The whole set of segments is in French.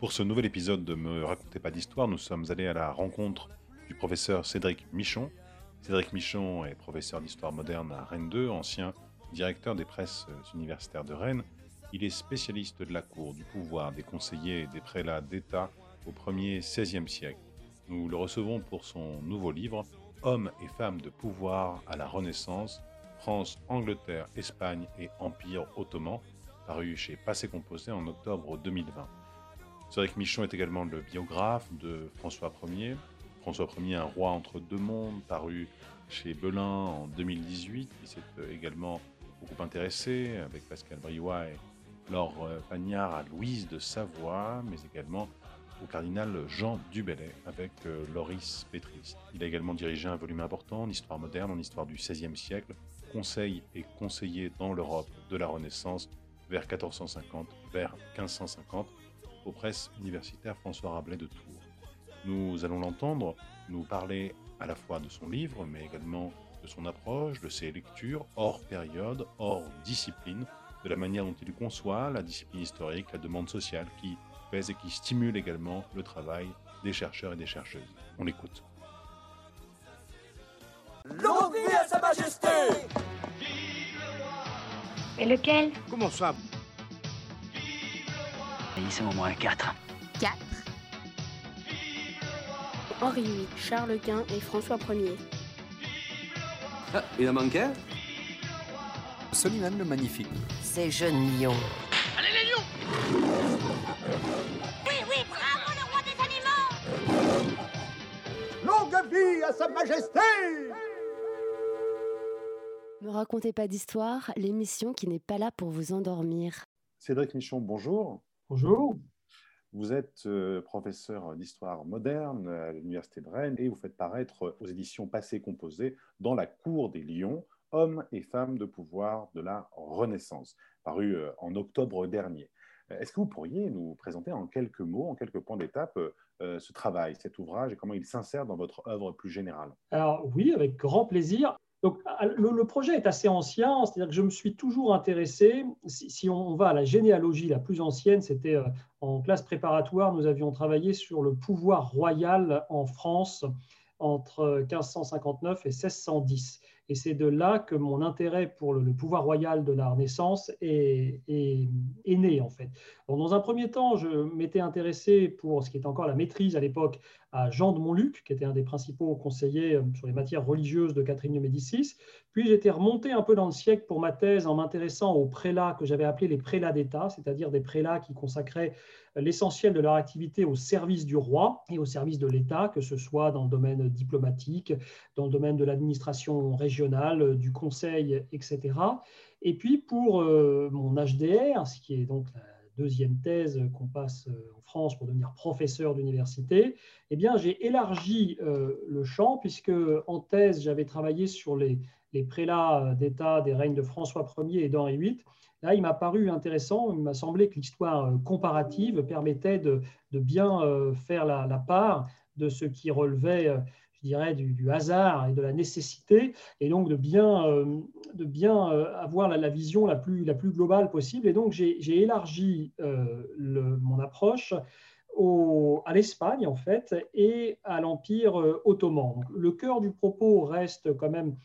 Pour ce nouvel épisode de Me racontez pas d'histoire, nous sommes allés à la rencontre du professeur Cédric Michon. Cédric Michon est professeur d'histoire moderne à Rennes II, ancien directeur des presses universitaires de Rennes. Il est spécialiste de la cour, du pouvoir, des conseillers et des prélats d'État au 1er XVIe siècle. Nous le recevons pour son nouveau livre « Hommes et femmes de pouvoir à la Renaissance, France, Angleterre, Espagne et Empire ottoman », paru chez Passé Composé en octobre 2020. Cédric Michon est également le biographe de François Ier. François Ier, un roi entre deux mondes, paru chez Belin en 2018. Il s'est également beaucoup intéressé, avec Pascal Briouat et Laure Pagnard, à Louise de Savoie, mais également au cardinal Jean du Bellay, avec Loris Pétris. Il a également dirigé un volume important en histoire moderne, en histoire du XVIe siècle, Conseil et conseiller dans l'Europe de la Renaissance, vers 1450, vers 1550, aux presses universitaires François Rabelais de Tours. Nous allons l'entendre nous parler à la fois de son livre, mais également de son approche, de ses lectures, hors période, hors discipline, de la manière dont il conçoit la discipline historique, la demande sociale qui pèse et qui stimule également le travail des chercheurs et des chercheuses. On l'écoute. Longue vie à Sa Majesté! Et lequel? Comment ça? C'est au moins 4. 4. Henri VIII, Charles Quint et François Ier. Ah, il en manque un. Soliman le Magnifique. Ces jeunes lions. Allez les lions! Oui, bravo le roi des animaux! Longue vie à Sa Majesté! Me racontez pas d'histoire, l'émission qui n'est pas là pour vous endormir. Cédric Michon, bonjour. Bonjour. Vous êtes professeur d'histoire moderne à l'Université de Rennes et vous faites paraître aux éditions Passé Composé dans la cour des lions, hommes et femmes de pouvoir de la Renaissance, paru en octobre dernier. Est-ce que vous pourriez nous présenter en quelques mots, en quelques points d'étape, ce travail, cet ouvrage et comment il s'insère dans votre œuvre plus générale? Alors oui, avec grand plaisir. Donc, le projet est assez ancien, c'est-à-dire que je me suis toujours intéressé, si on va à la généalogie la plus ancienne, c'était en classe préparatoire, nous avions travaillé sur le pouvoir royal en France entre 1559 et 1610. Et c'est de là que mon intérêt pour le pouvoir royal de la Renaissance est né, en fait. Bon, dans un premier temps, je m'étais intéressé, pour ce qui était encore la maîtrise à l'époque, à Jean de Montluc, qui était un des principaux conseillers sur les matières religieuses de Catherine de Médicis. Puis j'étais remonté un peu dans le siècle pour ma thèse en m'intéressant aux prélats que j'avais appelés les prélats d'État, c'est-à-dire des prélats qui consacraient l'essentiel de leur activité au service du roi et au service de l'État, que ce soit dans le domaine diplomatique, dans le domaine de l'administration régionale, du conseil, etc. Et puis pour mon HDR, ce qui est donc la deuxième thèse qu'on passe en France pour devenir professeur d'université, eh bien j'ai élargi le champ, puisque en thèse j'avais travaillé sur les prélats d'État des règnes de François Ier et d'Henri VIII. Là, il m'a paru intéressant, il m'a semblé que l'histoire comparative permettait de bien faire la part de ce qui relevait, je dirais, du hasard et de la nécessité, et donc de bien avoir la vision la plus globale possible. Et donc, j'ai élargi mon approche à l'Espagne, en fait, et à l'Empire ottoman. Donc, le cœur du propos reste quand même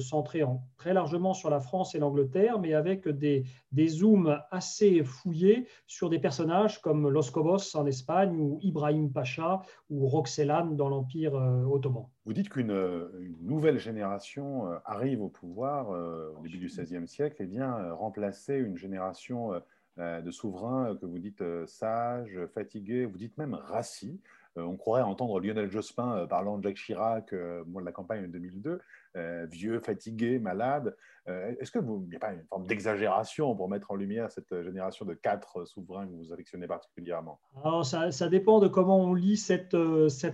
centré très largement sur la France et l'Angleterre, mais avec des zooms assez fouillés sur des personnages comme Los Cobos en Espagne, ou Ibrahim Pacha, ou Roxelane dans l'Empire ottoman. Vous dites qu'une nouvelle génération arrive au pouvoir au début du XVIe siècle et vient remplacer une génération de souverains que vous dites sages, fatigués, vous dites même rassis. On croirait entendre Lionel Jospin parlant de Jacques Chirac de la campagne de 2002, vieux, fatigué, malade. Est-ce qu'il n'y a pas une forme d'exagération pour mettre en lumière cette génération de 4 souverains que vous affectionnez particulièrement? Alors, ça dépend de comment on lit cette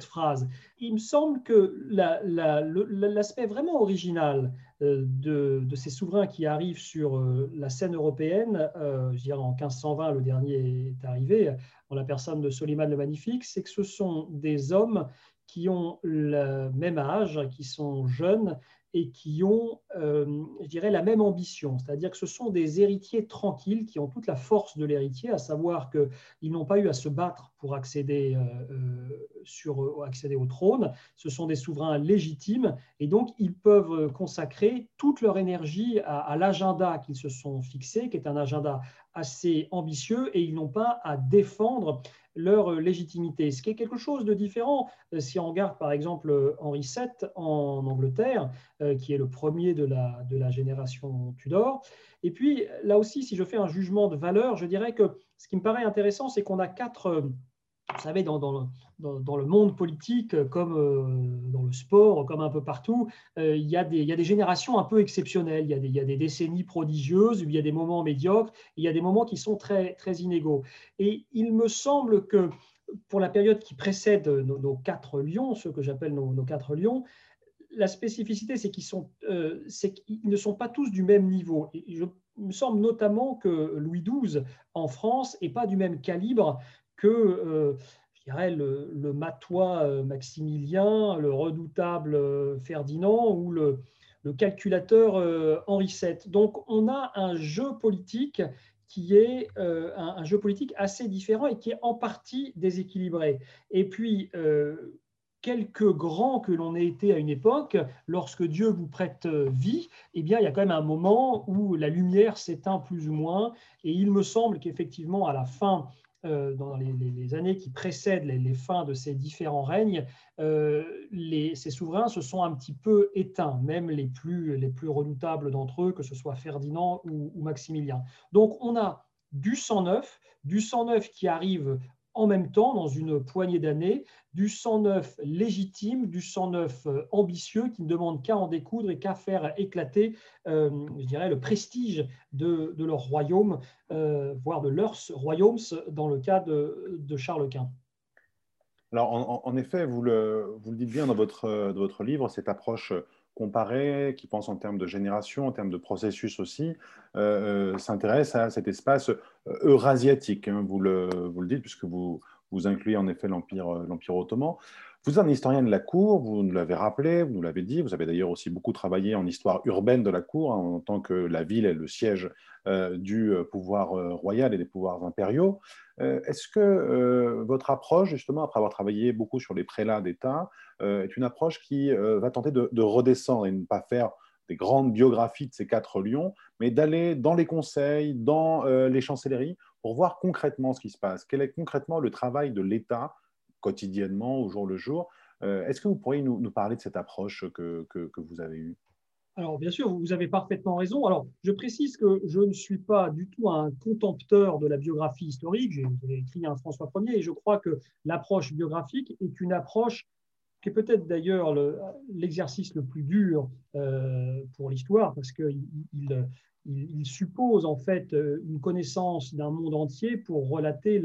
phrase. Il me semble que l'aspect vraiment original de ces souverains qui arrivent sur la scène européenne, je dirais en 1520, le dernier est arrivé, en la personne de Soliman le Magnifique, c'est que ce sont des hommes qui ont le même âge, qui sont jeunes, et qui ont, je dirais, la même ambition. C'est-à-dire que ce sont des héritiers tranquilles qui ont toute la force de l'héritier, à savoir qu'ils n'ont pas eu à se battre pour accéder, accéder au trône. Ce sont des souverains légitimes et donc ils peuvent consacrer toute leur énergie à l'agenda qu'ils se sont fixé, qui est un agenda assez ambitieux, et ils n'ont pas à défendre leur légitimité. Ce qui est quelque chose de différent si on regarde par exemple Henri VII en Angleterre, qui est le premier de la génération Tudor. Et puis là aussi, si je fais un jugement de valeur, je dirais que ce qui me paraît intéressant, c'est qu'on a quatre, vous savez, dans le monde politique, comme dans le sport, comme un peu partout, il y a des générations un peu exceptionnelles, il y a des décennies prodigieuses, il y a des moments médiocres, il y a des moments qui sont très, très inégaux. Et il me semble que pour la période qui précède nos quatre lions, ce que j'appelle nos quatre lions, la spécificité, c'est qu'ils ne sont pas tous du même niveau. Et il me semble notamment que Louis XII, en France, n'est pas du même calibre que je dirais, le matois Maximilien, le redoutable Ferdinand ou le calculateur Henri VII. Donc on a un jeu politique qui est un jeu politique assez différent et qui est en partie déséquilibré. Et puis quelques grands que l'on ait été à une époque, lorsque Dieu vous prête vie, eh bien, il y a quand même un moment où la lumière s'éteint plus ou moins. Et il me semble qu'effectivement, à la fin, dans les années qui précèdent les fins de ces différents règnes, ces souverains se sont un petit peu éteints, même les plus redoutables d'entre eux, que ce soit Ferdinand ou Maximilien. Donc on a du 109 qui arrive en même temps dans une poignée d'années, du 109 légitime, du 109 ambitieux qui ne demande qu'à en découdre et qu'à faire éclater, je dirais, le prestige de leur royaume, voire de leurs royaumes dans le cas de Charles Quint. Alors, en effet, vous le dites bien dans votre livre, cette approche comparée, qui pense en termes de génération, en termes de processus aussi, s'intéresse à cet espace eurasiatique, hein, vous le dites, puisque vous incluez en effet l'Empire ottoman. Vous êtes un historien de la cour, vous nous l'avez rappelé, vous nous l'avez dit, vous avez d'ailleurs aussi beaucoup travaillé en histoire urbaine de la cour, hein, en tant que la ville est le siège du pouvoir royal et des pouvoirs impériaux. Est-ce que votre approche, justement, après avoir travaillé beaucoup sur les prélats d'État, est une approche qui va tenter de redescendre et ne pas faire des grandes biographies de ces quatre lions, mais d'aller dans les conseils, dans les chancelleries, pour voir concrètement ce qui se passe? Quel est concrètement le travail de l'État, quotidiennement, au jour le jour? Est-ce que vous pourriez nous parler de cette approche que vous avez eue? Alors, bien sûr, vous avez parfaitement raison. Alors, je précise que je ne suis pas du tout un contempteur de la biographie historique. J'ai écrit un François Ier et je crois que l'approche biographique est une approche qui est peut-être d'ailleurs l'exercice le plus dur pour l'histoire, parce qu'il suppose en fait une connaissance d'un monde entier pour relater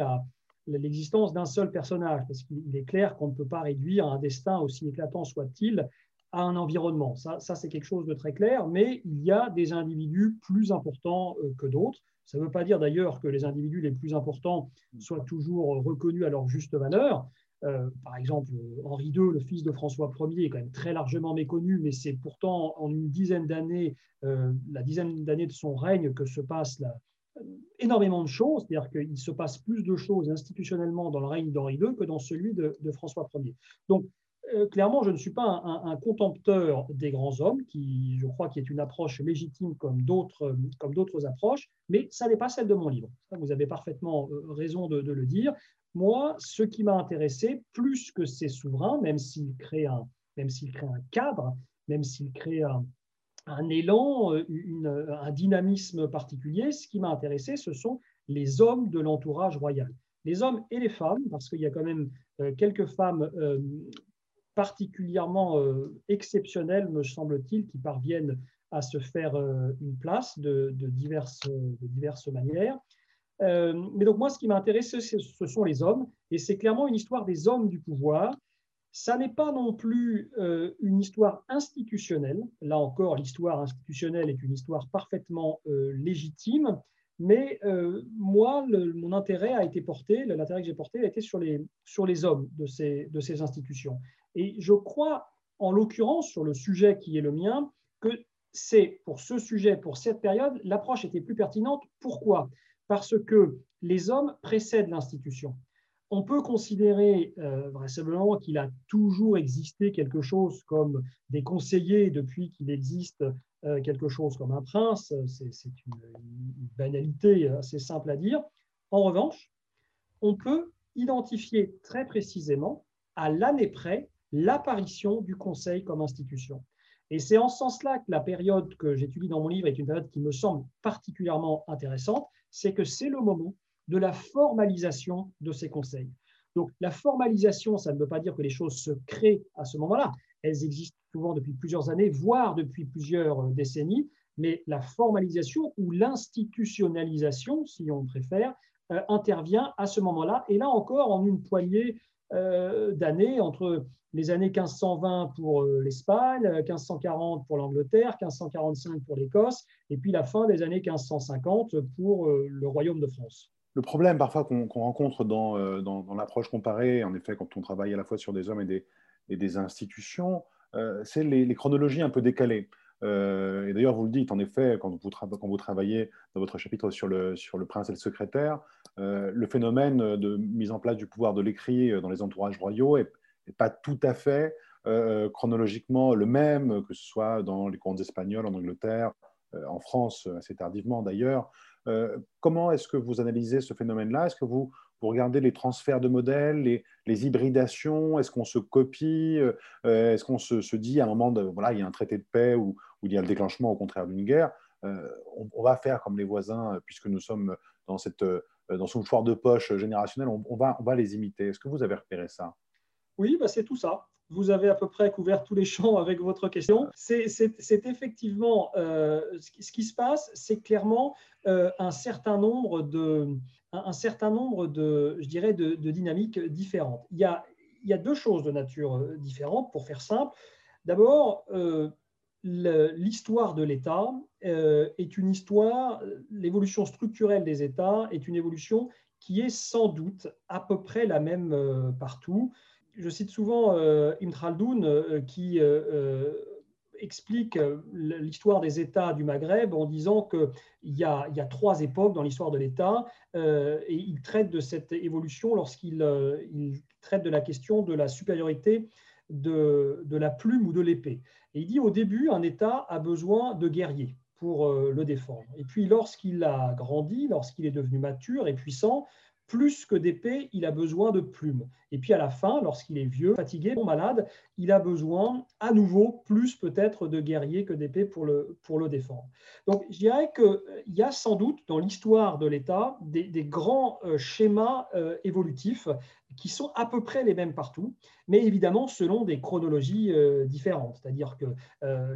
l'existence d'un seul personnage, parce qu'il est clair qu'on ne peut pas réduire un destin, aussi éclatant soit-il, à un environnement. Ça c'est quelque chose de très clair, mais il y a des individus plus importants que d'autres. Ça ne veut pas dire d'ailleurs que les individus les plus importants soient toujours reconnus à leur juste valeur. Par exemple, Henri II, le fils de François Ier, est quand même très largement méconnu, mais c'est pourtant en une dizaine d'années, la dizaine d'années de son règne, que se passe énormément de choses, c'est-à-dire qu'il se passe plus de choses institutionnellement dans le règne d'Henri II que dans celui de François Ier. Donc, clairement, je ne suis pas un contempteur des grands hommes, qui, je crois, qui est une approche légitime comme d'autres approches, mais ça n'est pas celle de mon livre. Vous avez parfaitement raison de le dire. Moi, ce qui m'a intéressé, plus que ces souverains, même s'ils créent un cadre, même s'ils créent un élan, un dynamisme particulier, ce qui m'a intéressé, ce sont les hommes de l'entourage royal. Les hommes et les femmes, parce qu'il y a quand même quelques femmes particulièrement exceptionnelles, me semble-t-il, qui parviennent à se faire une place de diverses manières. Mais donc moi, ce qui m'a intéressé, ce sont les hommes, et c'est clairement une histoire des hommes du pouvoir. Ça n'est pas non plus une histoire institutionnelle. Là encore, l'histoire institutionnelle est une histoire parfaitement légitime, mais moi, mon intérêt a été porté, l'intérêt que j'ai porté a été sur les hommes de ces institutions. Et je crois en l'occurrence sur le sujet qui est le mien, que c'est pour ce sujet, pour cette période, l'approche était plus pertinente. Pourquoi? Parce que les hommes précèdent l'institution. On peut considérer vraisemblablement qu'il a toujours existé quelque chose comme des conseillers depuis qu'il existe quelque chose comme un prince. C'est une banalité assez simple à dire. En revanche, on peut identifier très précisément à l'année près l'apparition du conseil comme institution. Et c'est en ce sens-là que la période que j'étudie dans mon livre est une période qui me semble particulièrement intéressante, c'est que c'est le moment de la formalisation de ces conseils. Donc la formalisation, ça ne veut pas dire que les choses se créent à ce moment-là, elles existent souvent depuis plusieurs années, voire depuis plusieurs décennies, mais la formalisation ou l'institutionnalisation, si on préfère, intervient à ce moment-là, et là encore en une poignée d'années, entre les années 1520 pour l'Espagne, 1540 pour l'Angleterre, 1545 pour l'Écosse, et puis la fin des années 1550 pour le Royaume de France. Le problème parfois qu'on rencontre dans l'approche comparée, en effet, quand on travaille à la fois sur des hommes et des institutions, c'est les chronologies un peu décalées. Et d'ailleurs, vous le dites, en effet, quand vous travaillez dans votre chapitre sur le prince et le secrétaire, le phénomène de mise en place du pouvoir de l'écrit dans les entourages royaux n'est pas tout à fait chronologiquement le même, que ce soit dans les couronnes espagnoles, en Angleterre, en France, assez tardivement d'ailleurs. Comment est-ce que vous analysez ce phénomène-là? Est-ce que vous regardez les transferts de modèles, les hybridations? Est-ce qu'on se copie? Est-ce qu'on se dit à un moment, voilà, il y a un traité de paix ou il y a le déclenchement au contraire d'une guerre, on va faire comme les voisins, puisque nous sommes dans son foire de poche générationnelle, on va les imiter. Est-ce que vous avez repéré ça? Oui, bah c'est tout ça. Vous avez à peu près couvert tous les champs avec votre question. C'est effectivement ce qui se passe, c'est clairement un certain nombre de, je dirais, de dynamiques différentes. Il y a deux choses de nature différente, pour faire simple. D'abord, l'histoire de l'État est une histoire, l'évolution structurelle des États est une évolution qui est sans doute à peu près la même partout. Je cite souvent Ibn Khaldoun qui explique l'histoire des États du Maghreb en disant qu'il y a trois époques dans l'histoire de l'État et il traite de cette évolution lorsqu'il traite de la question de la supériorité de la plume ou de l'épée. Et il dit au début, un État a besoin de guerriers pour le défendre. Et puis lorsqu'il a grandi, lorsqu'il est devenu mature et puissant, plus que d'épée, il a besoin de plumes. Et puis à la fin, lorsqu'il est vieux, fatigué, malade, il a besoin à nouveau plus peut-être de guerriers que d'épée pour le défendre. Donc je dirais qu'il y a sans doute dans l'histoire de l'État des grands schémas évolutifs qui sont à peu près les mêmes partout, mais évidemment selon des chronologies différentes. C'est-à-dire que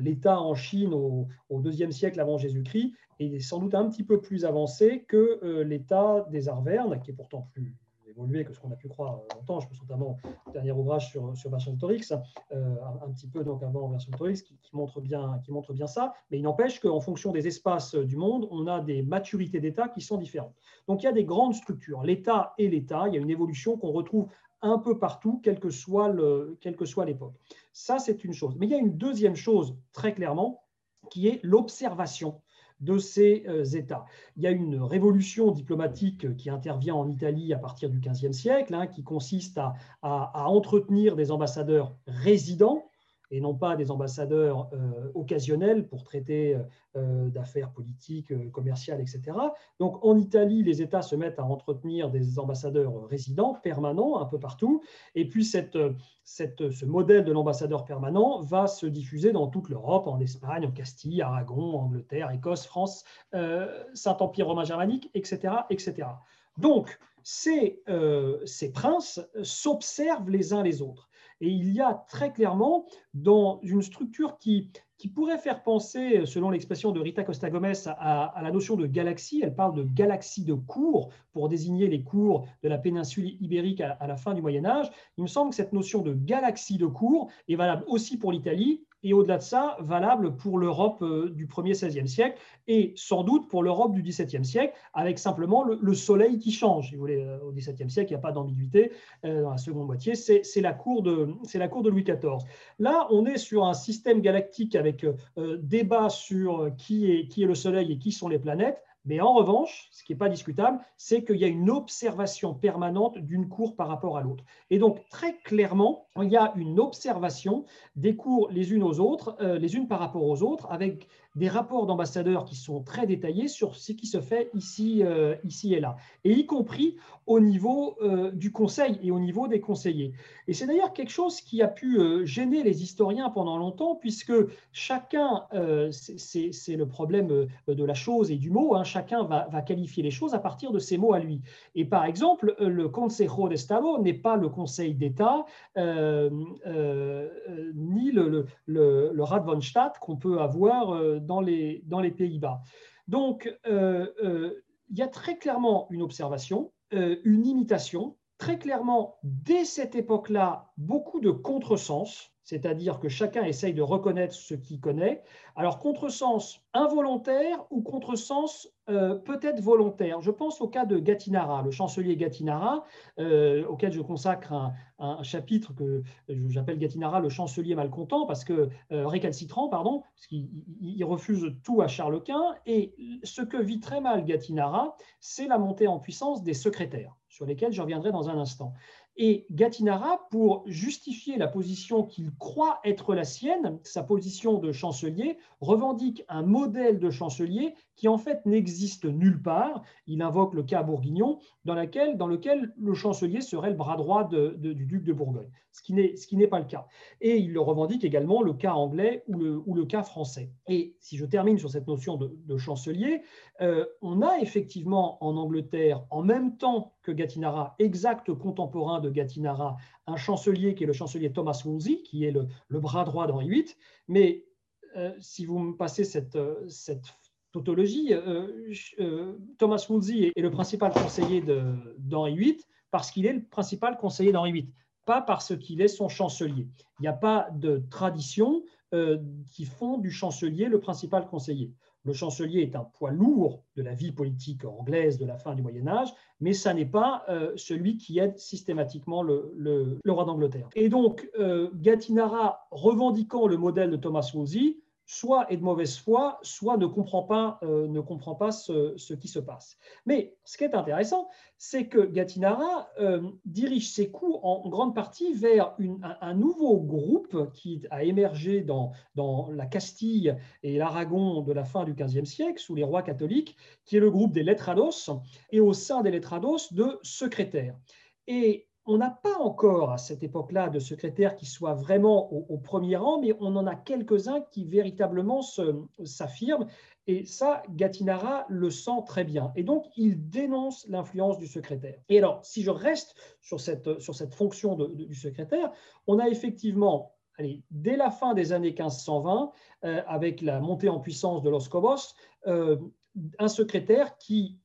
l'État en Chine au IIe siècle avant Jésus-Christ est sans doute un petit peu plus avancé que l'État des Arvernes, qui est pourtant plus évolué que ce qu'on a pu croire longtemps. Je pense notamment au dernier ouvrage sur Vercingétorix, un petit peu donc avant Vercingétorix, qui montre bien ça, mais il n'empêche qu'en fonction des espaces du monde, on a des maturités d'État qui sont différentes. Donc il y a des grandes structures, l'État et l'État, il y a une évolution qu'on retrouve un peu partout, quelle que soit l'époque. Ça, c'est une chose. Mais il y a une deuxième chose, très clairement, qui est l'observation de ces États. Il y a une révolution diplomatique qui intervient en Italie à partir du XVe siècle, qui consiste à entretenir des ambassadeurs résidents et non pas des ambassadeurs occasionnels pour traiter d'affaires politiques, commerciales, etc. Donc en Italie, les États se mettent à entretenir des ambassadeurs résidents, permanents, un peu partout, et puis ce modèle de l'ambassadeur permanent va se diffuser dans toute l'Europe, en Espagne, en Castille, Aragon, Angleterre, Écosse, France, Saint-Empire romain germanique, etc., etc. Donc ces princes s'observent les uns les autres. Et il y a très clairement dans une structure qui pourrait faire penser, selon l'expression de Rita Costa-Gomez, à la notion de galaxie. Elle parle de galaxie de cours pour désigner les cours de la péninsule ibérique à la fin du Moyen Âge. Il me semble que cette notion de galaxie de cours est valable aussi pour l'Italie et au-delà de ça, valable pour l'Europe du 1er XVIe siècle et sans doute pour l'Europe du XVIIe siècle, avec simplement le soleil qui change. Si vous voulez, au XVIIe siècle, il n'y a pas d'ambiguïté. Dans la seconde moitié, c'est la cour de Louis XIV. Là, on est sur un système galactique avec débat sur qui est le soleil et qui sont les planètes. Mais en revanche, ce qui n'est pas discutable, c'est qu'il y a une observation permanente d'une cour par rapport à l'autre. Et donc, très clairement, il y a une observation des cours les unes aux autres, les unes par rapport aux autres, avec des rapports d'ambassadeurs qui sont très détaillés sur ce qui se fait ici, ici et là, et y compris au niveau du conseil et au niveau des conseillers. Et c'est d'ailleurs quelque chose qui a pu gêner les historiens pendant longtemps, puisque chacun, c'est le problème de la chose et du mot, hein, chacun va qualifier les choses à partir de ses mots à lui. Et par exemple, le Consejo de Estado n'est pas le Conseil d'État, ni le Raad van State qu'on peut avoir dans les Pays-Bas. Donc, il y a très clairement une observation, une imitation. Très clairement, dès cette époque-là, beaucoup de contresens, c'est-à-dire que chacun essaye de reconnaître ce qu'il connaît. Alors, contresens involontaire ou contresens peut-être volontaire. Je pense au cas de Gattinara, le chancelier Gattinara, auquel je consacre un chapitre que j'appelle Gattinara le chancelier malcontent, parce que récalcitrant, pardon, parce qu'il refuse tout à Charles Quint. Et ce que vit très mal Gattinara, c'est la montée en puissance des secrétaires, sur lesquels je reviendrai dans un instant. Et Gattinara, pour justifier la position qu'il croit être la sienne, sa position de chancelier, revendique un modèle de chancelier qui en fait n'existe nulle part. Il invoque le cas bourguignon dans lequel le chancelier serait le bras droit du duc de Bourgogne, ce qui n'est pas le cas. Et il le revendique également le cas anglais ou le cas français. Et si je termine sur cette notion de chancelier, on a effectivement en Angleterre, en même temps que Gattinara, exact contemporain de Gattinara, un chancelier qui est le chancelier Thomas Wolsey, qui est le bras droit d'Henri VIII. Mais si vous me passez cette tautologie, Thomas Wolsey est le principal conseiller d'Henri VIII parce qu'il est le principal conseiller d'Henri VIII, pas parce qu'il est son chancelier. Il n'y a pas de tradition qui font du chancelier le principal conseiller. Le chancelier est un poids lourd de la vie politique anglaise de la fin du Moyen-Âge, mais ça n'est pas celui qui aide systématiquement le roi d'Angleterre. Et donc, Gattinara, revendiquant le modèle de Thomas Wolsey, soit est de mauvaise foi, soit ne comprend pas ce qui se passe. Mais ce qui est intéressant, c'est que Gattinara dirige ses coups en grande partie vers un nouveau groupe qui a émergé dans la Castille et l'Aragon de la fin du XVe siècle, sous les rois catholiques, qui est le groupe des Letrados, et au sein des Letrados, de secrétaires. Et on n'a pas encore à cette époque-là de secrétaires qui soient vraiment au premier rang, mais on en a quelques-uns qui véritablement s'affirment. Et ça, Gattinara le sent très bien. Et donc, il dénonce l'influence du secrétaire. Et alors, si je reste sur cette fonction du secrétaire, on a effectivement, dès la fin des années 1520, avec la montée en puissance de Los Cobos, un secrétaire qui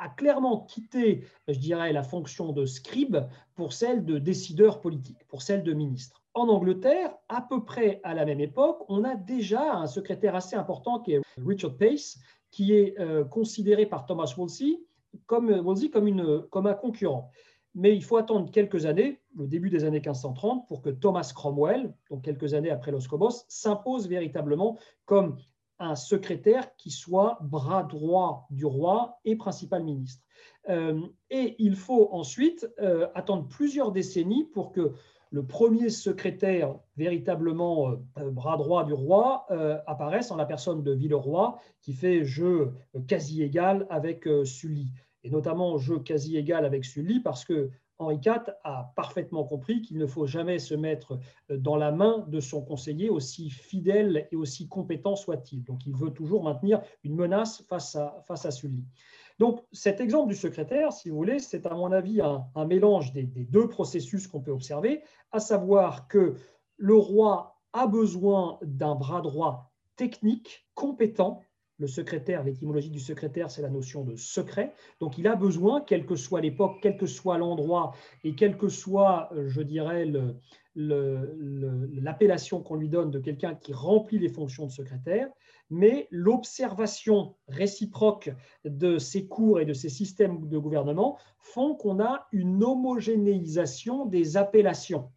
a clairement quitté, je dirais, la fonction de scribe pour celle de décideur politique, pour celle de ministre. En Angleterre, à peu près à la même époque, on a déjà un secrétaire assez important qui est Richard Pace, qui est considéré par Thomas Wolsey comme un concurrent. Mais il faut attendre quelques années, le début des années 1530, pour que Thomas Cromwell, donc quelques années après Los Cobos, s'impose véritablement comme un secrétaire qui soit bras droit du roi et principal ministre. Et il faut ensuite attendre plusieurs décennies pour que le premier secrétaire véritablement bras droit du roi apparaisse en la personne de Villeroy, qui fait jeu quasi égal avec Sully, et notamment jeu quasi égal avec Sully parce que Henri IV a parfaitement compris qu'il ne faut jamais se mettre dans la main de son conseiller, aussi fidèle et aussi compétent soit-il. Donc, il veut toujours maintenir une menace face à Sully. Donc, cet exemple du secrétaire, si vous voulez, c'est à mon avis un mélange des deux processus qu'on peut observer, à savoir que le roi a besoin d'un bras droit technique, compétent, Le secrétaire, l'étymologie du secrétaire, c'est la notion de secret. Donc, il a besoin, quelle que soit l'époque, quel que soit l'endroit et quelle que soit, je dirais, l'appellation qu'on lui donne de quelqu'un qui remplit les fonctions de secrétaire, mais l'observation réciproque de ces cours et de ces systèmes de gouvernement font qu'on a une homogénéisation des appellations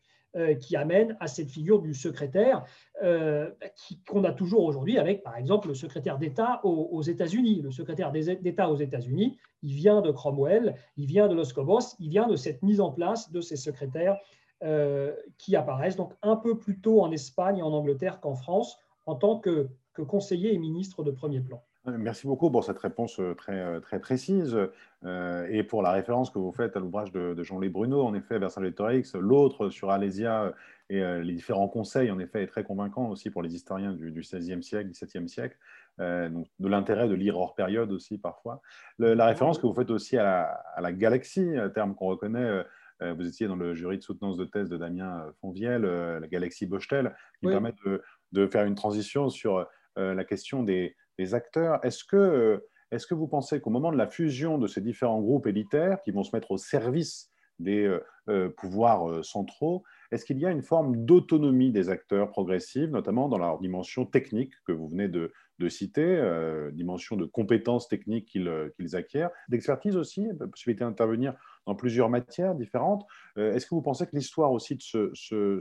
qui amène à cette figure du secrétaire qu'on a toujours aujourd'hui avec, par exemple, le secrétaire d'État aux États-Unis. Le secrétaire d'État aux États-Unis, il vient de Cromwell, il vient de Los Cobos, il vient de cette mise en place de ces secrétaires qui apparaissent donc un peu plus tôt en Espagne et en Angleterre qu'en France en tant que conseiller et ministre de premier plan. Merci beaucoup pour cette réponse très, très précise et pour la référence que vous faites à l'ouvrage de Jean-Louis Bruneau, en effet, Vercingétorix, l'autre sur Alésia et les différents conseils, en effet, est très convaincant aussi pour les historiens du XVIe siècle, XVIIe siècle, donc de l'intérêt de lire hors période aussi parfois. La référence que vous faites aussi à la galaxie, terme qu'on reconnaît, vous étiez dans le jury de soutenance de thèse de Damien Fonvielle, la galaxie Bochtel, qui oui. permet de faire une transition sur la question des acteurs. Est-ce que vous pensez qu'au moment de la fusion de ces différents groupes élitaires qui vont se mettre au service des pouvoirs centraux, est-ce qu'il y a une forme d'autonomie des acteurs progressives, notamment dans leur dimension technique que vous venez de citer, dimension de compétences techniques qu'ils acquièrent, d'expertise aussi, possibilité d'intervenir dans plusieurs matières différentes. Est-ce que vous pensez que l'histoire aussi de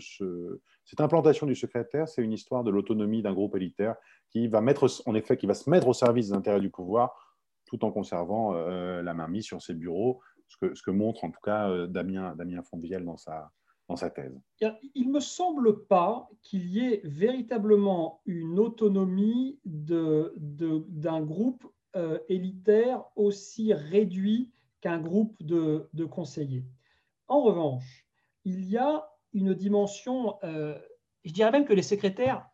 cette implantation du secrétaire, c'est une histoire de l'autonomie d'un groupe élitaire qui va se mettre au service des intérêts du pouvoir tout en conservant la mainmise sur ses bureaux, ce que montre en tout cas Damien Fonvielle dans sa thèse. Il ne me semble pas qu'il y ait véritablement une autonomie d'un groupe élitaire aussi réduit qu'un groupe de conseillers. En revanche, il y a une dimension, je dirais même que les secrétaires,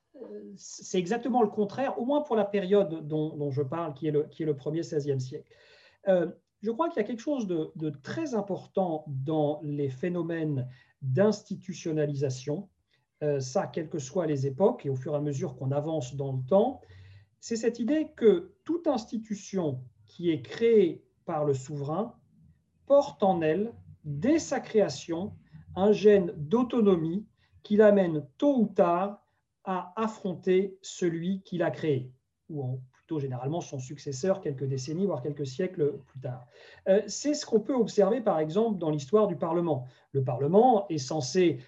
c'est exactement le contraire, au moins pour la période dont je parle, qui est le 1er 16e siècle. Je crois qu'il y a quelque chose de très important dans les phénomènes d'institutionnalisation, ça, quelles que soient les époques et au fur et à mesure qu'on avance dans le temps, c'est cette idée que toute institution qui est créée par le souverain porte en elle, dès sa création, un gène d'autonomie qui l'amène tôt ou tard à affronter celui qui l'a créé, ou plutôt généralement son successeur quelques décennies, voire quelques siècles plus tard. C'est ce qu'on peut observer par exemple dans l'histoire du Parlement. Le Parlement est censé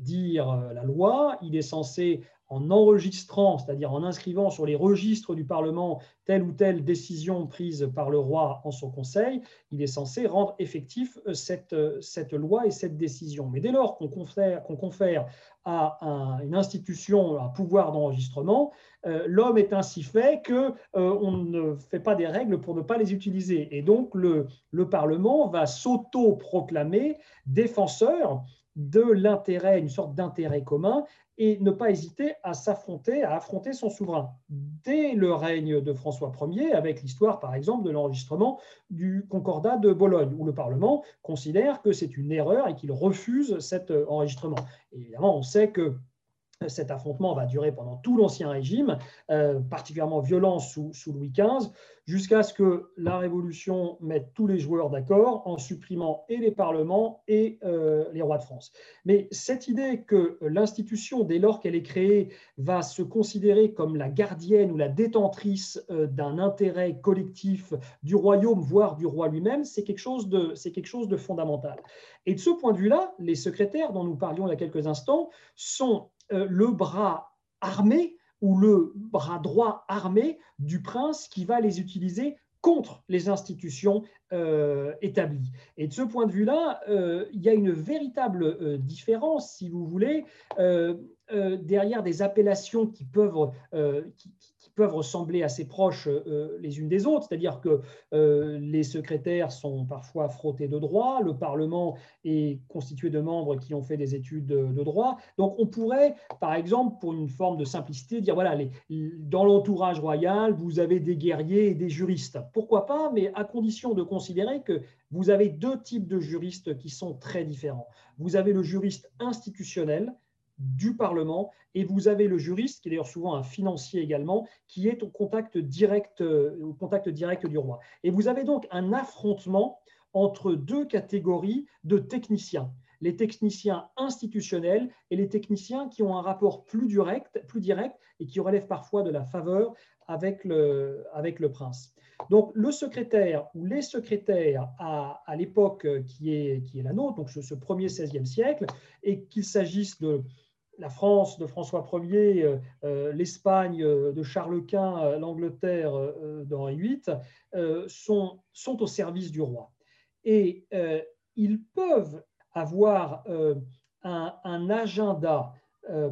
dire la loi, il est censé en enregistrant, c'est-à-dire en inscrivant sur les registres du Parlement telle ou telle décision prise par le roi en son conseil, il est censé rendre effectif cette loi et cette décision. Mais dès lors qu'on confère à une institution un pouvoir d'enregistrement, l'homme est ainsi fait qu'on ne fait pas des règles pour ne pas les utiliser. Et donc le Parlement va s'auto-proclamer défenseur de l'intérêt, une sorte d'intérêt commun, et ne pas hésiter à affronter son souverain. Dès le règne de François Ier, avec l'histoire par exemple de l'enregistrement du Concordat de Bologne, où le Parlement considère que c'est une erreur et qu'il refuse cet enregistrement. Et évidemment, on sait que cet affrontement va durer pendant tout l'Ancien Régime, particulièrement violent sous Louis XV, jusqu'à ce que la Révolution mette tous les joueurs d'accord en supprimant et les parlements et les rois de France. Mais cette idée que l'institution, dès lors qu'elle est créée, va se considérer comme la gardienne ou la détentrice d'un intérêt collectif du royaume, voire du roi lui-même, c'est quelque chose de fondamental. Et de ce point de vue-là, les secrétaires dont nous parlions il y a quelques instants sont le bras armé ou le bras droit armé du prince qui va les utiliser contre les institutions établies. Et de ce point de vue-là, il y a une véritable différence, si vous voulez, derrière des appellations qui peuvent, qui peuvent ressembler assez proches les unes des autres, c'est-à-dire que les secrétaires sont parfois frottés de droit, le Parlement est constitué de membres qui ont fait des études de droit, donc on pourrait, par exemple, pour une forme de simplicité, dire voilà, dans l'entourage royal, vous avez des guerriers et des juristes. Pourquoi pas, mais à condition de considérer que vous avez deux types de juristes qui sont très différents. Vous avez le juriste institutionnel, du Parlement, et vous avez le juriste, qui est d'ailleurs souvent un financier également, qui est au contact direct du roi. Et vous avez donc un affrontement entre deux catégories de techniciens, les techniciens institutionnels et les techniciens qui ont un rapport plus direct et qui relèvent parfois de la faveur avec le prince. Donc le secrétaire ou les secrétaires à l'époque qui est la nôtre, donc ce premier XVIe siècle, et qu'il s'agisse de la France de François Ier, l'Espagne de Charles Quint, l'Angleterre d'Henri VIII, sont au service du roi. Et ils peuvent avoir un agenda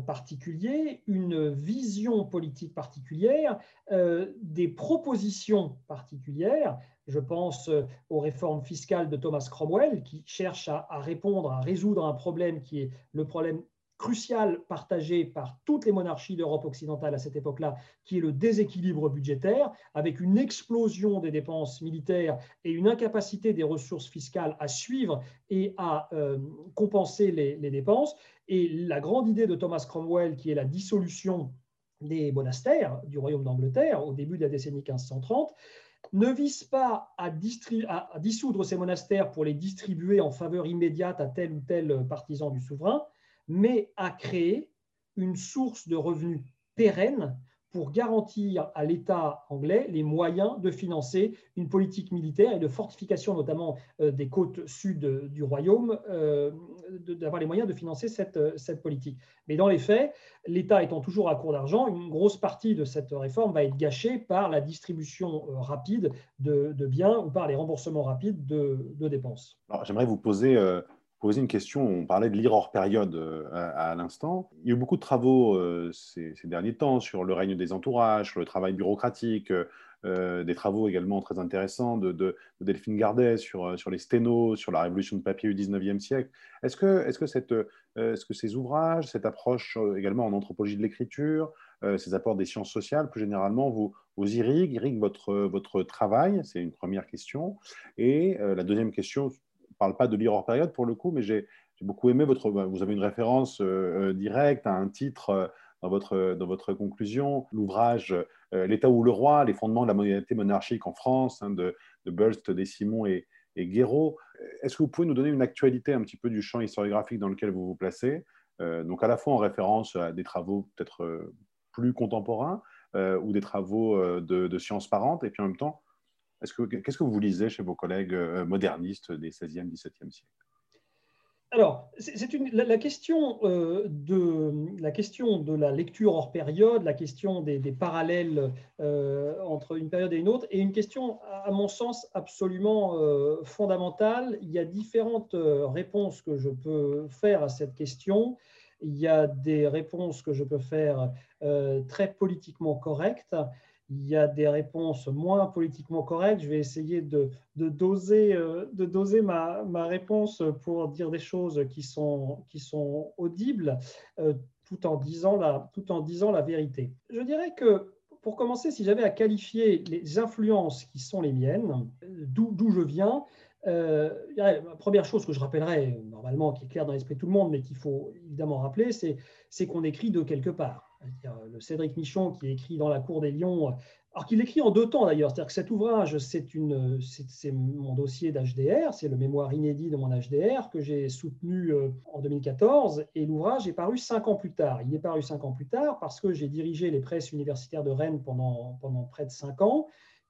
particulier, une vision politique particulière, des propositions particulières. Je pense aux réformes fiscales de Thomas Cromwell, qui cherche à résoudre un problème qui est le problème crucial partagé par toutes les monarchies d'Europe occidentale à cette époque-là, qui est le déséquilibre budgétaire, avec une explosion des dépenses militaires et une incapacité des ressources fiscales à suivre et à compenser les dépenses. Et la grande idée de Thomas Cromwell, qui est la dissolution des monastères du royaume d'Angleterre au début de la décennie 1530, ne vise pas à dissoudre ces monastères pour les distribuer en faveur immédiate à tel ou tel partisan du souverain, mais à créer une source de revenus pérenne pour garantir à l'État anglais les moyens de financer une politique militaire et de fortification notamment des côtes sud du royaume, d'avoir les moyens de financer cette politique. Mais dans les faits, l'État étant toujours à court d'argent, une grosse partie de cette réforme va être gâchée par la distribution rapide de biens ou par les remboursements rapides de dépenses. Alors, j'aimerais vous poser... une question, on parlait de l'ire hors période à l'instant. Il y a eu beaucoup de travaux ces derniers temps sur le règne des entourages, sur le travail bureaucratique, des travaux également très intéressants de Delphine Gardet sur les sténos, sur la révolution de papier au XIXe siècle. Est-ce que ces ouvrages, cette approche également en anthropologie de l'écriture, ces apports des sciences sociales, plus généralement, vous irriguent votre travail? C'est une première question. Et la deuxième question... Je ne parle pas de l'ire hors période pour le coup, mais j'ai beaucoup aimé vous avez une référence directe à un titre dans votre conclusion, l'ouvrage L'État ou le roi, les fondements de la modernité monarchique en France, hein, de Bulst, Desimons et Guéraud. Est-ce que vous pouvez nous donner une actualité un petit peu du champ historiographique dans lequel vous vous placez, donc à la fois en référence à des travaux peut-être plus contemporains ou des travaux de sciences parentes, et puis en même temps, qu'est-ce que vous lisez chez vos collègues modernistes des XVIe, XVIIe siècles? Alors, la question de la lecture hors période, la question des parallèles entre une période et une autre, est une question, à mon sens, absolument fondamentale. Il y a différentes réponses que je peux faire à cette question. Il y a des réponses que je peux faire très politiquement correctes. Il y a des réponses moins politiquement correctes. Je vais essayer de doser ma réponse pour dire des choses qui sont audibles, tout en disant la vérité. Je dirais que, pour commencer, si j'avais à qualifier les influences qui sont les miennes, d'où je viens, la première chose que je rappellerai, normalement, qui est claire dans l'esprit de tout le monde, mais qu'il faut évidemment rappeler, c'est qu'on écrit de quelque part. Le Cédric Michon qui écrit dans la cour des Lions, alors qu'il écrit en deux temps d'ailleurs, c'est-à-dire que cet ouvrage, c'est mon dossier d'HDR, c'est le mémoire inédit de mon HDR que j'ai soutenu en 2014, et l'ouvrage est paru 5 ans plus tard. Il est paru 5 ans plus tard parce que j'ai dirigé les presses universitaires de Rennes pendant près de 5 ans,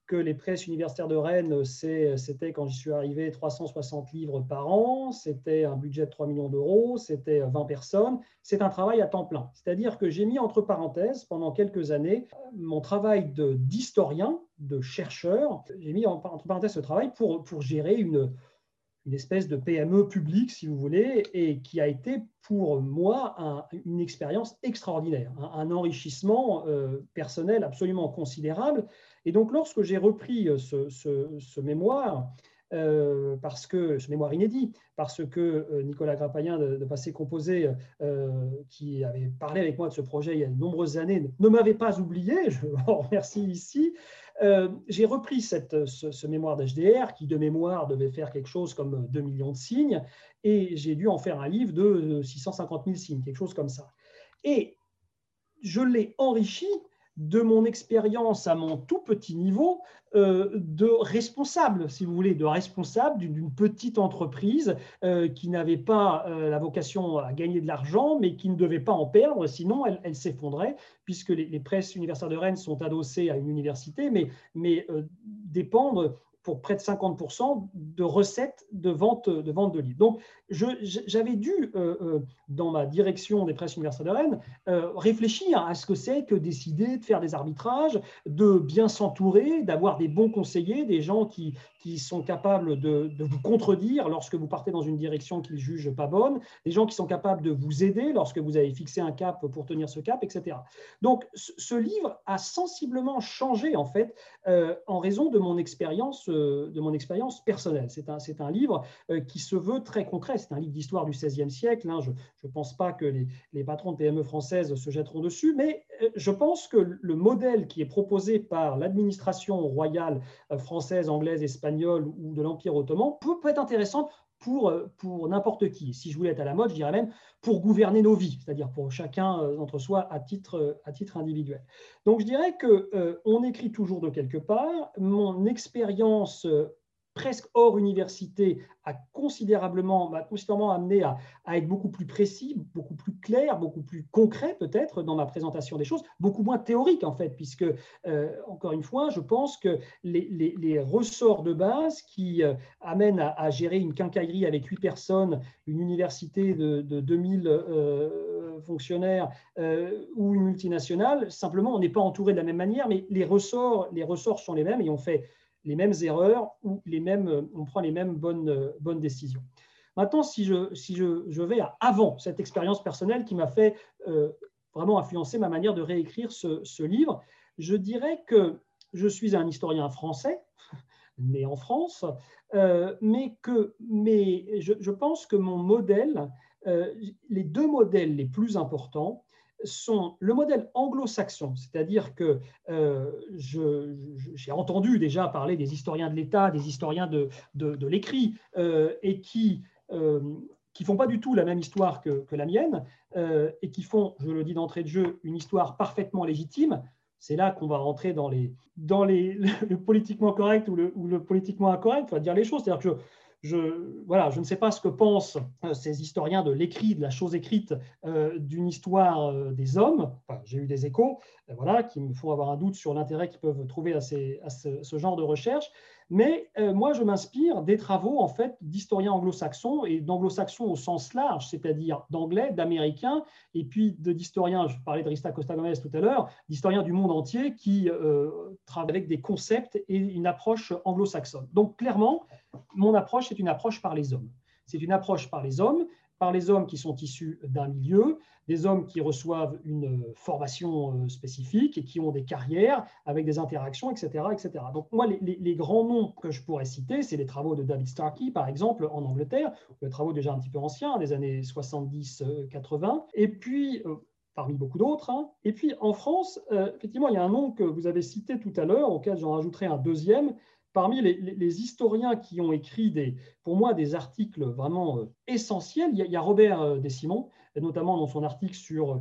que les presses universitaires de Rennes, c'était, quand j'y suis arrivé, 360 livres par an, c'était un budget de 3 millions d'euros, c'était 20 personnes, c'est un travail à temps plein. C'est-à-dire que j'ai mis entre parenthèses, pendant quelques années, mon travail d'historien, de chercheur, j'ai mis entre parenthèses ce travail pour gérer une espèce de PME publique, si vous voulez, et qui a été pour moi une expérience extraordinaire, un enrichissement personnel absolument considérable. Et donc, lorsque j'ai repris ce mémoire, ce mémoire inédit, parce que Nicolas Grapaillin de Passé Composé, qui avait parlé avec moi de ce projet il y a de nombreuses années, ne m'avait pas oublié, je l'en remercie ici, j'ai repris ce mémoire d'HDR qui, de mémoire, devait faire quelque chose comme 2 millions de signes, et j'ai dû en faire un livre de 650 000 signes, quelque chose comme ça. et je l'ai enrichi de mon expérience à mon tout petit niveau de responsable, si vous voulez, de responsable d'une petite entreprise qui n'avait pas la vocation à gagner de l'argent, mais qui ne devait pas en perdre, sinon elle s'effondrait, puisque les presses universitaires de Rennes sont adossées à une université, mais dépendent pour près de 50% de recettes de vente de livres. Donc, j'avais dû, dans ma direction des presses universitaires de Rennes, réfléchir à ce que c'est que décider de faire des arbitrages, de bien s'entourer, d'avoir des bons conseillers, des gens qui sont capables de vous contredire lorsque vous partez dans une direction qu'ils jugent pas bonne, des gens qui sont capables de vous aider lorsque vous avez fixé un cap pour tenir ce cap, etc. Donc, ce livre a sensiblement changé, en fait, en raison de mon expérience personnelle. C'est un livre qui se veut très concret. C'est un livre d'histoire du XVIe siècle. Je ne pense pas que les patrons de PME françaises se jetteront dessus, mais je pense que le modèle qui est proposé par l'administration royale française, anglaise, espagnole ou de l'Empire ottoman peut être intéressant pour n'importe qui. Si je voulais être à la mode, je dirais même pour gouverner nos vies, c'est-à-dire pour chacun d'entre soi à titre individuel. Donc je dirais qu'on écrit toujours de quelque part. Mon expérience presque hors université m'a considérablement amené à être beaucoup plus précis, beaucoup plus clair, beaucoup plus concret peut-être dans ma présentation des choses, beaucoup moins théorique en fait, puisque encore une fois, je pense que les ressorts de base qui amènent à gérer une quincaillerie avec 8 personnes, une université de 2000 fonctionnaires ou une multinationale, simplement on n'est pas entouré de la même manière, mais les ressorts sont les mêmes et on fait les mêmes erreurs ou on prend les mêmes bonnes décisions. Maintenant, si je vais à avant cette expérience personnelle qui m'a fait vraiment influencer ma manière de réécrire ce livre, je dirais que je suis un historien français, né en France, mais je pense que mon modèle, les deux modèles les plus importants, sont le modèle anglo-saxon, c'est-à-dire que j'ai entendu déjà parler des historiens de l'État, des historiens de l'écrit, et qui font pas du tout la même histoire que la mienne, et qui font, je le dis d'entrée de jeu, une histoire parfaitement légitime. C'est là qu'on va rentrer dans le politiquement correct ou le politiquement incorrect, il faut dire les choses, c'est-à-dire que je ne sais pas ce que pensent ces historiens de l'écrit, de la chose écrite, d'une histoire des hommes. Enfin, j'ai eu des échos qui me font avoir un doute sur l'intérêt qu'ils peuvent trouver à ce genre de recherche. Mais moi, je m'inspire des travaux en fait, d'historiens anglo-saxons, et d'anglo-saxons au sens large, c'est-à-dire d'anglais, d'américains, et puis d'historiens, je parlais de Rita Costa-Gomez tout à l'heure, d'historiens du monde entier qui travaillent avec des concepts et une approche anglo-saxonne. Donc clairement, mon approche, c'est une approche par les hommes. C'est une approche par les hommes qui sont issus d'un milieu, des hommes qui reçoivent une formation spécifique et qui ont des carrières avec des interactions, etc. etc. Donc moi, les grands noms que je pourrais citer, c'est les travaux de David Starkey, par exemple, en Angleterre, les travaux déjà un petit peu anciens, des années 70-80, et puis parmi beaucoup d'autres. Et puis en France, effectivement, il y a un nom que vous avez cité tout à l'heure, auquel j'en rajouterai un deuxième. Parmi les historiens qui ont écrit, pour moi, des articles vraiment essentiels, il y a Robert Desimons, notamment dans son article sur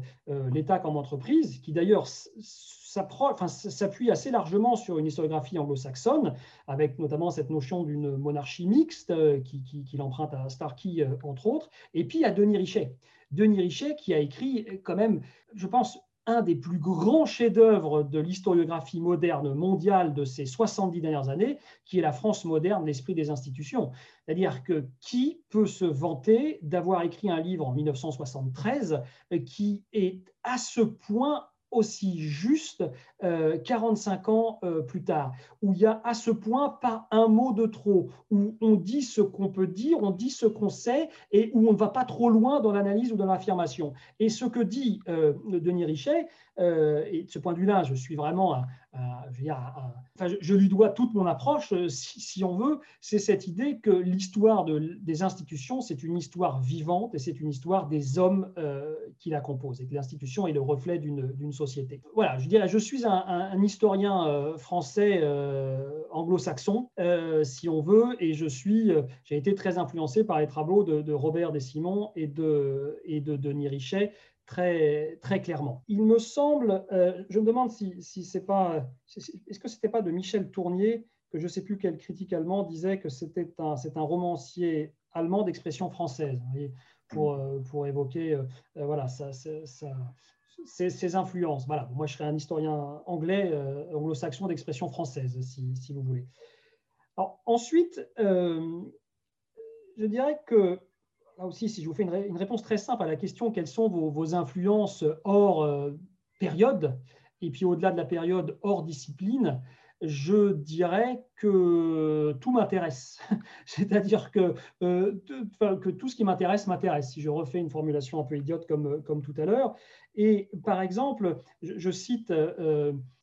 l'État comme entreprise, qui d'ailleurs s'appuie assez largement sur une historiographie anglo-saxonne, avec notamment cette notion d'une monarchie mixte qui l'emprunte à Starkey, entre autres. Et puis, il y a Denis Richet. Denis Richet qui a écrit quand même, je pense, un des plus grands chefs-d'œuvre de l'historiographie moderne mondiale de ces 70 dernières années, qui est La France moderne, l'esprit des institutions. C'est-à-dire que qui peut se vanter d'avoir écrit un livre en 1973 qui est à ce point aussi juste 45 ans plus tard, où il y a à ce point pas un mot de trop, où on dit ce qu'on peut dire, on dit ce qu'on sait, et où on ne va pas trop loin dans l'analyse ou dans l'affirmation. Et ce que dit Denis Richet, et de ce point de vue-là, je suis vraiment je lui dois toute mon approche, si on veut, c'est cette idée que l'histoire des institutions, c'est une histoire vivante et c'est une histoire des hommes qui la composent, et que l'institution est le reflet d'une société. Voilà, je dirais, je suis un historien français anglo-saxon, si on veut, et j'ai été très influencé par les travaux de Robert Desimons et de Denis Richet, très clairement. Il me semble, je me demande si c'est pas, est-ce que c'était pas de Michel Tournier que je sais plus quel critique allemand disait que c'était c'est un romancier allemand d'expression française, vous voyez, pour évoquer voilà ses influences. Voilà, moi je serais un historien anglais anglo-saxon d'expression française, si vous voulez. Alors, ensuite, je dirais que là aussi, si je vous fais une réponse très simple à la question quelles sont vos influences hors période, et puis au-delà de la période hors discipline, je dirais que tout m'intéresse. C'est-à-dire que tout ce qui m'intéresse, si je refais une formulation un peu idiote comme tout à l'heure. Et par exemple, je cite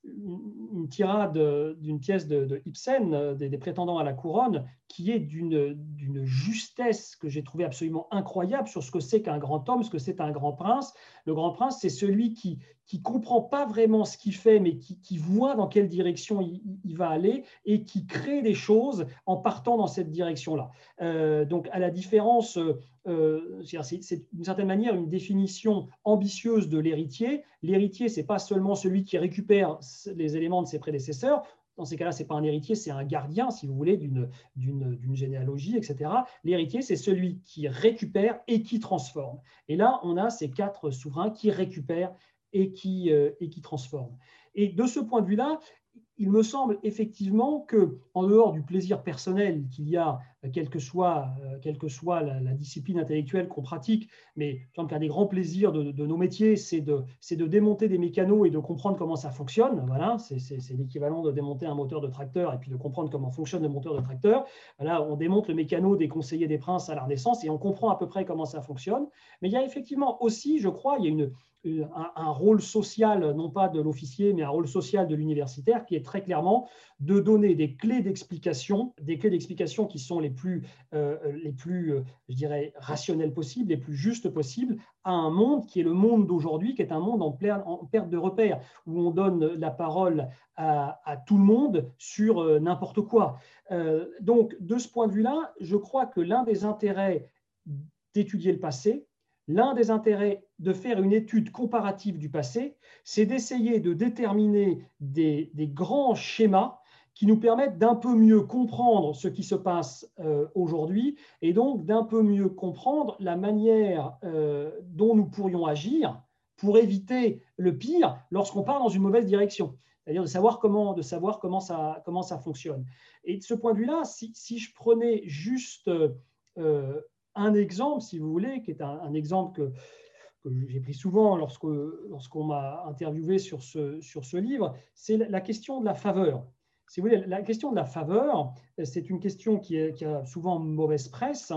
une tirade d'une pièce de Ibsen, des prétendants à la couronne, qui est d'une justesse que j'ai trouvée absolument incroyable sur ce que c'est qu'un grand homme, ce que c'est un grand prince. Le grand prince, c'est celui qui ne comprend pas vraiment ce qu'il fait, mais qui voit dans quelle direction il va aller et qui crée des choses en partant dans cette direction-là. Donc, à la différence... c'est d'une certaine manière une définition ambitieuse de l'héritier. L'héritier, ce n'est pas seulement celui qui récupère les éléments de ses prédécesseurs. Dans ces cas-là, ce n'est pas un héritier, c'est un gardien, si vous voulez, d'une généalogie, etc. L'héritier, c'est celui qui récupère et qui transforme. Et là, on a ces quatre souverains qui récupèrent et qui transforment. Et de ce point de vue-là, il me semble effectivement que, en dehors du plaisir personnel qu'il y a, quelle que soit la discipline intellectuelle qu'on pratique, mais un des grands plaisirs de nos métiers, c'est de démonter des mécanos et de comprendre comment ça fonctionne. Voilà, c'est l'équivalent de démonter un moteur de tracteur et puis de comprendre comment fonctionne le moteur de tracteur. Voilà, on démonte le mécano des conseillers des princes à la Renaissance et on comprend à peu près comment ça fonctionne. Mais il y a effectivement aussi, je crois, il y a un rôle social, non pas de l'officier, mais un rôle social de l'universitaire qui est très clairement de donner des clés d'explication qui sont les plus je dirais, rationnelles possibles, les plus justes possibles à un monde qui est le monde d'aujourd'hui, qui est un monde en perte de repères, où on donne la parole à tout le monde sur n'importe quoi. Donc, de ce point de vue-là, je crois que l'un des intérêts d'étudier le passé, l'un des intérêts de faire une étude comparative du passé, c'est d'essayer de déterminer des grands schémas qui nous permettent d'un peu mieux comprendre ce qui se passe aujourd'hui et donc d'un peu mieux comprendre la manière dont nous pourrions agir pour éviter le pire lorsqu'on part dans une mauvaise direction. C'est-à-dire de savoir comment ça fonctionne. Et de ce point de vue-là, si je prenais juste... un exemple, si vous voulez, qui est un exemple que j'ai pris souvent lorsqu'on m'a interviewé sur ce livre, c'est la question de la faveur. Si vous voulez, la question de la faveur, c'est une question qui a souvent mauvaise presse,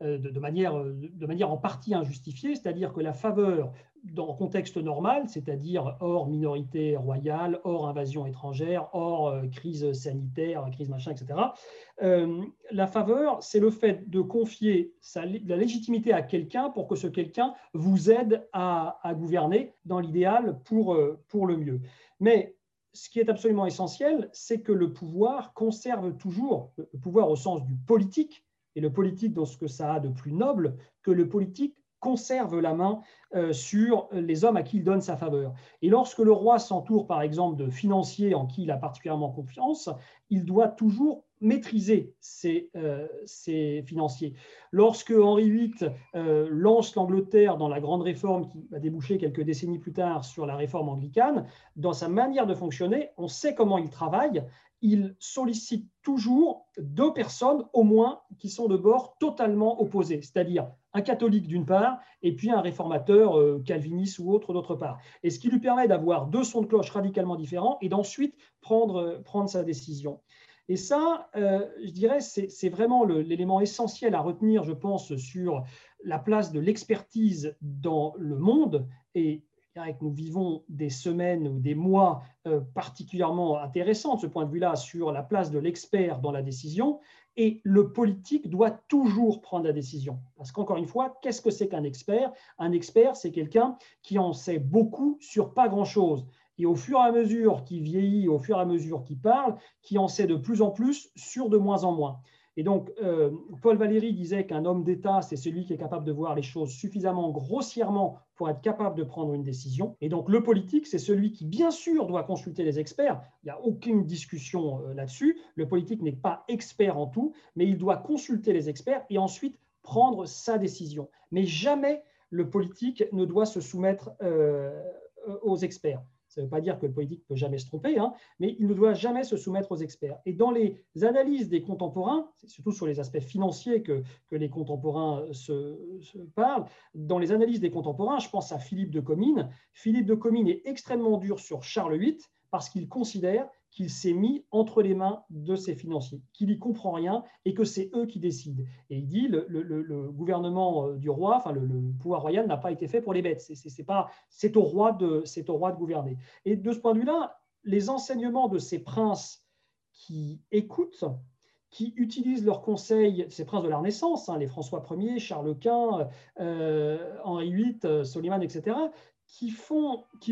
de manière en partie injustifiée, c'est-à-dire que la faveur, dans le contexte normal, c'est-à-dire hors minorité royale, hors invasion étrangère, hors crise sanitaire, crise machin, etc., la faveur, c'est le fait de confier la légitimité à quelqu'un pour que ce quelqu'un vous aide à gouverner dans l'idéal pour le mieux. Mais ce qui est absolument essentiel, c'est que le pouvoir conserve toujours, le pouvoir au sens du politique, et le politique dans ce que ça a de plus noble, que le politique conserve la main sur les hommes à qui il donne sa faveur. Et lorsque le roi s'entoure, par exemple, de financiers en qui il a particulièrement confiance, il doit toujours maîtriser ses financiers. Lorsque Henri VIII lance l'Angleterre dans la grande réforme qui va déboucher quelques décennies plus tard sur la réforme anglicane, dans sa manière de fonctionner, on sait comment il travaille. Il sollicite toujours deux personnes, au moins, qui sont de bords totalement opposés, c'est-à-dire un catholique d'une part et puis un réformateur calviniste ou autre d'autre part. Et ce qui lui permet d'avoir deux sons de cloche radicalement différents et d'ensuite prendre sa décision. Et ça, je dirais, c'est vraiment l'élément essentiel à retenir, je pense, sur la place de l'expertise dans le monde. Et nous vivons des semaines ou des mois particulièrement intéressants de ce point de vue-là sur la place de l'expert dans la décision, et le politique doit toujours prendre la décision. Parce qu'encore une fois, qu'est-ce que c'est qu'un expert? Un expert, c'est quelqu'un qui en sait beaucoup sur pas grand-chose. Et au fur et à mesure qu'il vieillit, au fur et à mesure qu'il parle, qui en sait de plus en plus sur de moins en moins. Et donc, Paul Valéry disait qu'un homme d'État, c'est celui qui est capable de voir les choses suffisamment grossièrement pour être capable de prendre une décision. Et donc, le politique, c'est celui qui, bien sûr, doit consulter les experts. Il n'y a aucune discussion là-dessus. Le politique n'est pas expert en tout, mais il doit consulter les experts et ensuite prendre sa décision. Mais jamais le politique ne doit se soumettre aux experts. Ça ne veut pas dire que le politique ne peut jamais se tromper, hein, mais il ne doit jamais se soumettre aux experts. Et dans les analyses des contemporains, c'est surtout sur les aspects financiers que les contemporains se parlent, dans les analyses des contemporains, je pense à Philippe de Comines. Philippe de Comines est extrêmement dur sur Charles VIII parce qu'il considère qu'il s'est mis entre les mains de ses financiers, qu'il n'y comprend rien et que c'est eux qui décident. Et il dit le gouvernement du roi, enfin le pouvoir royal n'a pas été fait pour les bêtes, c'est au roi de gouverner. Et de ce point de vue-là, les enseignements de ces princes qui écoutent, qui utilisent leurs conseils, ces princes de la Renaissance, hein, les François Ier, Charles Quint, Henri VIII, Soliman, etc., qui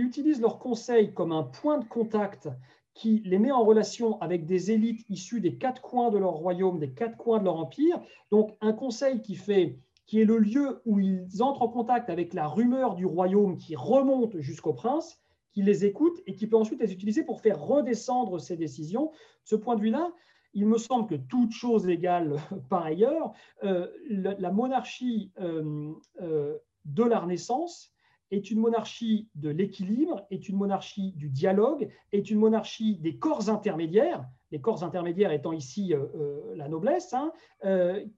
utilisent leurs conseils comme un point de contact qui les met en relation avec des élites issues des quatre coins de leur royaume, des quatre coins de leur empire. Donc, un conseil qui est le lieu où ils entrent en contact avec la rumeur du royaume qui remonte jusqu'au prince, qui les écoute et qui peut ensuite les utiliser pour faire redescendre ses décisions. De ce point de vue-là, il me semble que toute chose égale par ailleurs, la monarchie de la Renaissance est une monarchie de l'équilibre, est une monarchie du dialogue, est une monarchie des corps intermédiaires, les corps intermédiaires étant ici la noblesse, hein,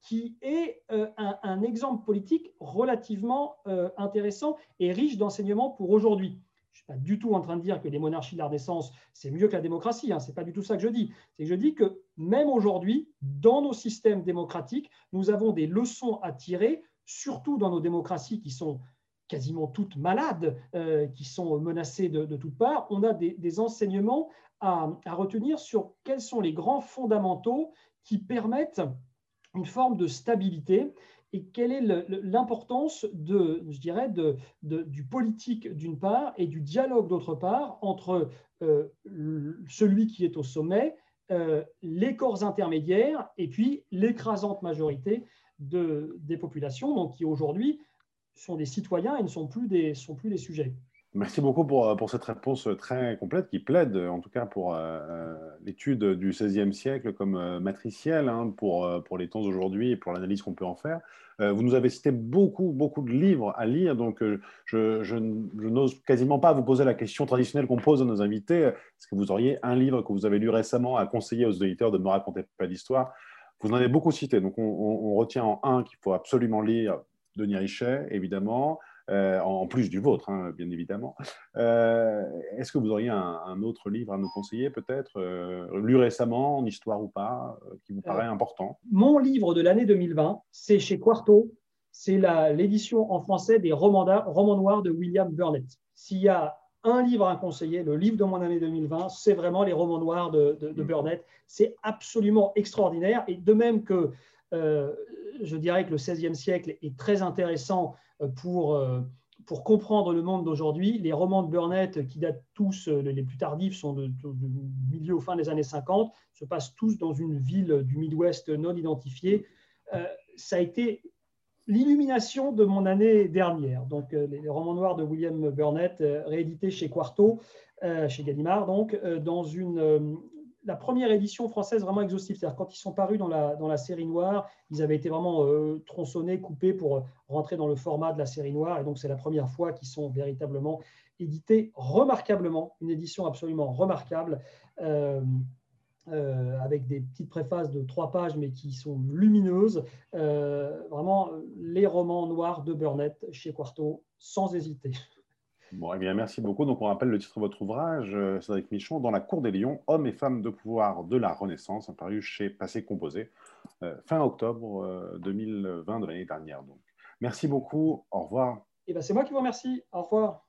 qui est un exemple politique relativement intéressant et riche d'enseignements pour aujourd'hui. Je ne suis pas du tout en train de dire que les monarchies de la Renaissance, c'est mieux que la démocratie, hein, ce n'est pas du tout ça que je dis. C'est que je dis que même aujourd'hui, dans nos systèmes démocratiques, nous avons des leçons à tirer, surtout dans nos démocraties qui sont quasiment toutes malades, qui sont menacées de toutes parts, on a des enseignements à retenir sur quels sont les grands fondamentaux qui permettent une forme de stabilité et quelle est l'importance du politique d'une part et du dialogue d'autre part entre celui qui est au sommet, les corps intermédiaires et puis l'écrasante majorité des populations, donc qui aujourd'hui sont des citoyens et ne sont plus des sujets. Merci beaucoup pour cette réponse très complète qui plaide en tout cas pour l'étude du XVIe siècle comme matricielle, hein, pour les temps d'aujourd'hui et pour l'analyse qu'on peut en faire. Vous nous avez cité beaucoup de livres à lire, donc je n'ose quasiment pas vous poser la question traditionnelle qu'on pose à nos invités. Est-ce que vous auriez un livre que vous avez lu récemment à conseiller aux auditeurs de Ne me raconter pas d'histoire? Vous en avez beaucoup cité, donc on retient en un qu'il faut absolument lire, Denis Richet, évidemment, en plus du vôtre, hein, bien évidemment. Est-ce que vous auriez un autre livre à nous conseiller, peut-être, lu récemment, en histoire ou pas, qui vous paraît important? Mon livre de l'année 2020, c'est chez Quarto, c'est l'édition en français des romans noirs de William Burnett. S'il y a un livre à conseiller, le livre de mon année 2020, c'est vraiment les romans noirs de Burnett. C'est absolument extraordinaire, et de même que je dirais que le XVIe siècle est très intéressant pour comprendre le monde d'aujourd'hui. Les romans de Burnett, qui datent tous, les plus tardifs, sont de milieu au fin des années 50, se passent tous dans une ville du Midwest non identifiée. Ça a été l'illumination de mon année dernière. Donc, les romans noirs de William Burnett, réédités chez Quarto, chez Gallimard, donc, dans une... la première édition française vraiment exhaustive, c'est-à-dire quand ils sont parus dans la série noire, ils avaient été vraiment tronçonnés, coupés pour rentrer dans le format de la série noire, et donc c'est la première fois qu'ils sont véritablement édités remarquablement, une édition absolument remarquable, avec des petites préfaces de 3 pages, mais qui sont lumineuses, vraiment les romans noirs de Burnett chez Quarto, sans hésiter. Bon, eh bien, merci beaucoup. Donc, on rappelle le titre de votre ouvrage, Cédric Michon, Dans la cour des lions, hommes et femmes de pouvoir de la Renaissance, apparu chez Passé Composé, fin octobre 2020 de l'année dernière. Donc, merci beaucoup. Au revoir. Eh bien, c'est moi qui vous remercie. Au revoir.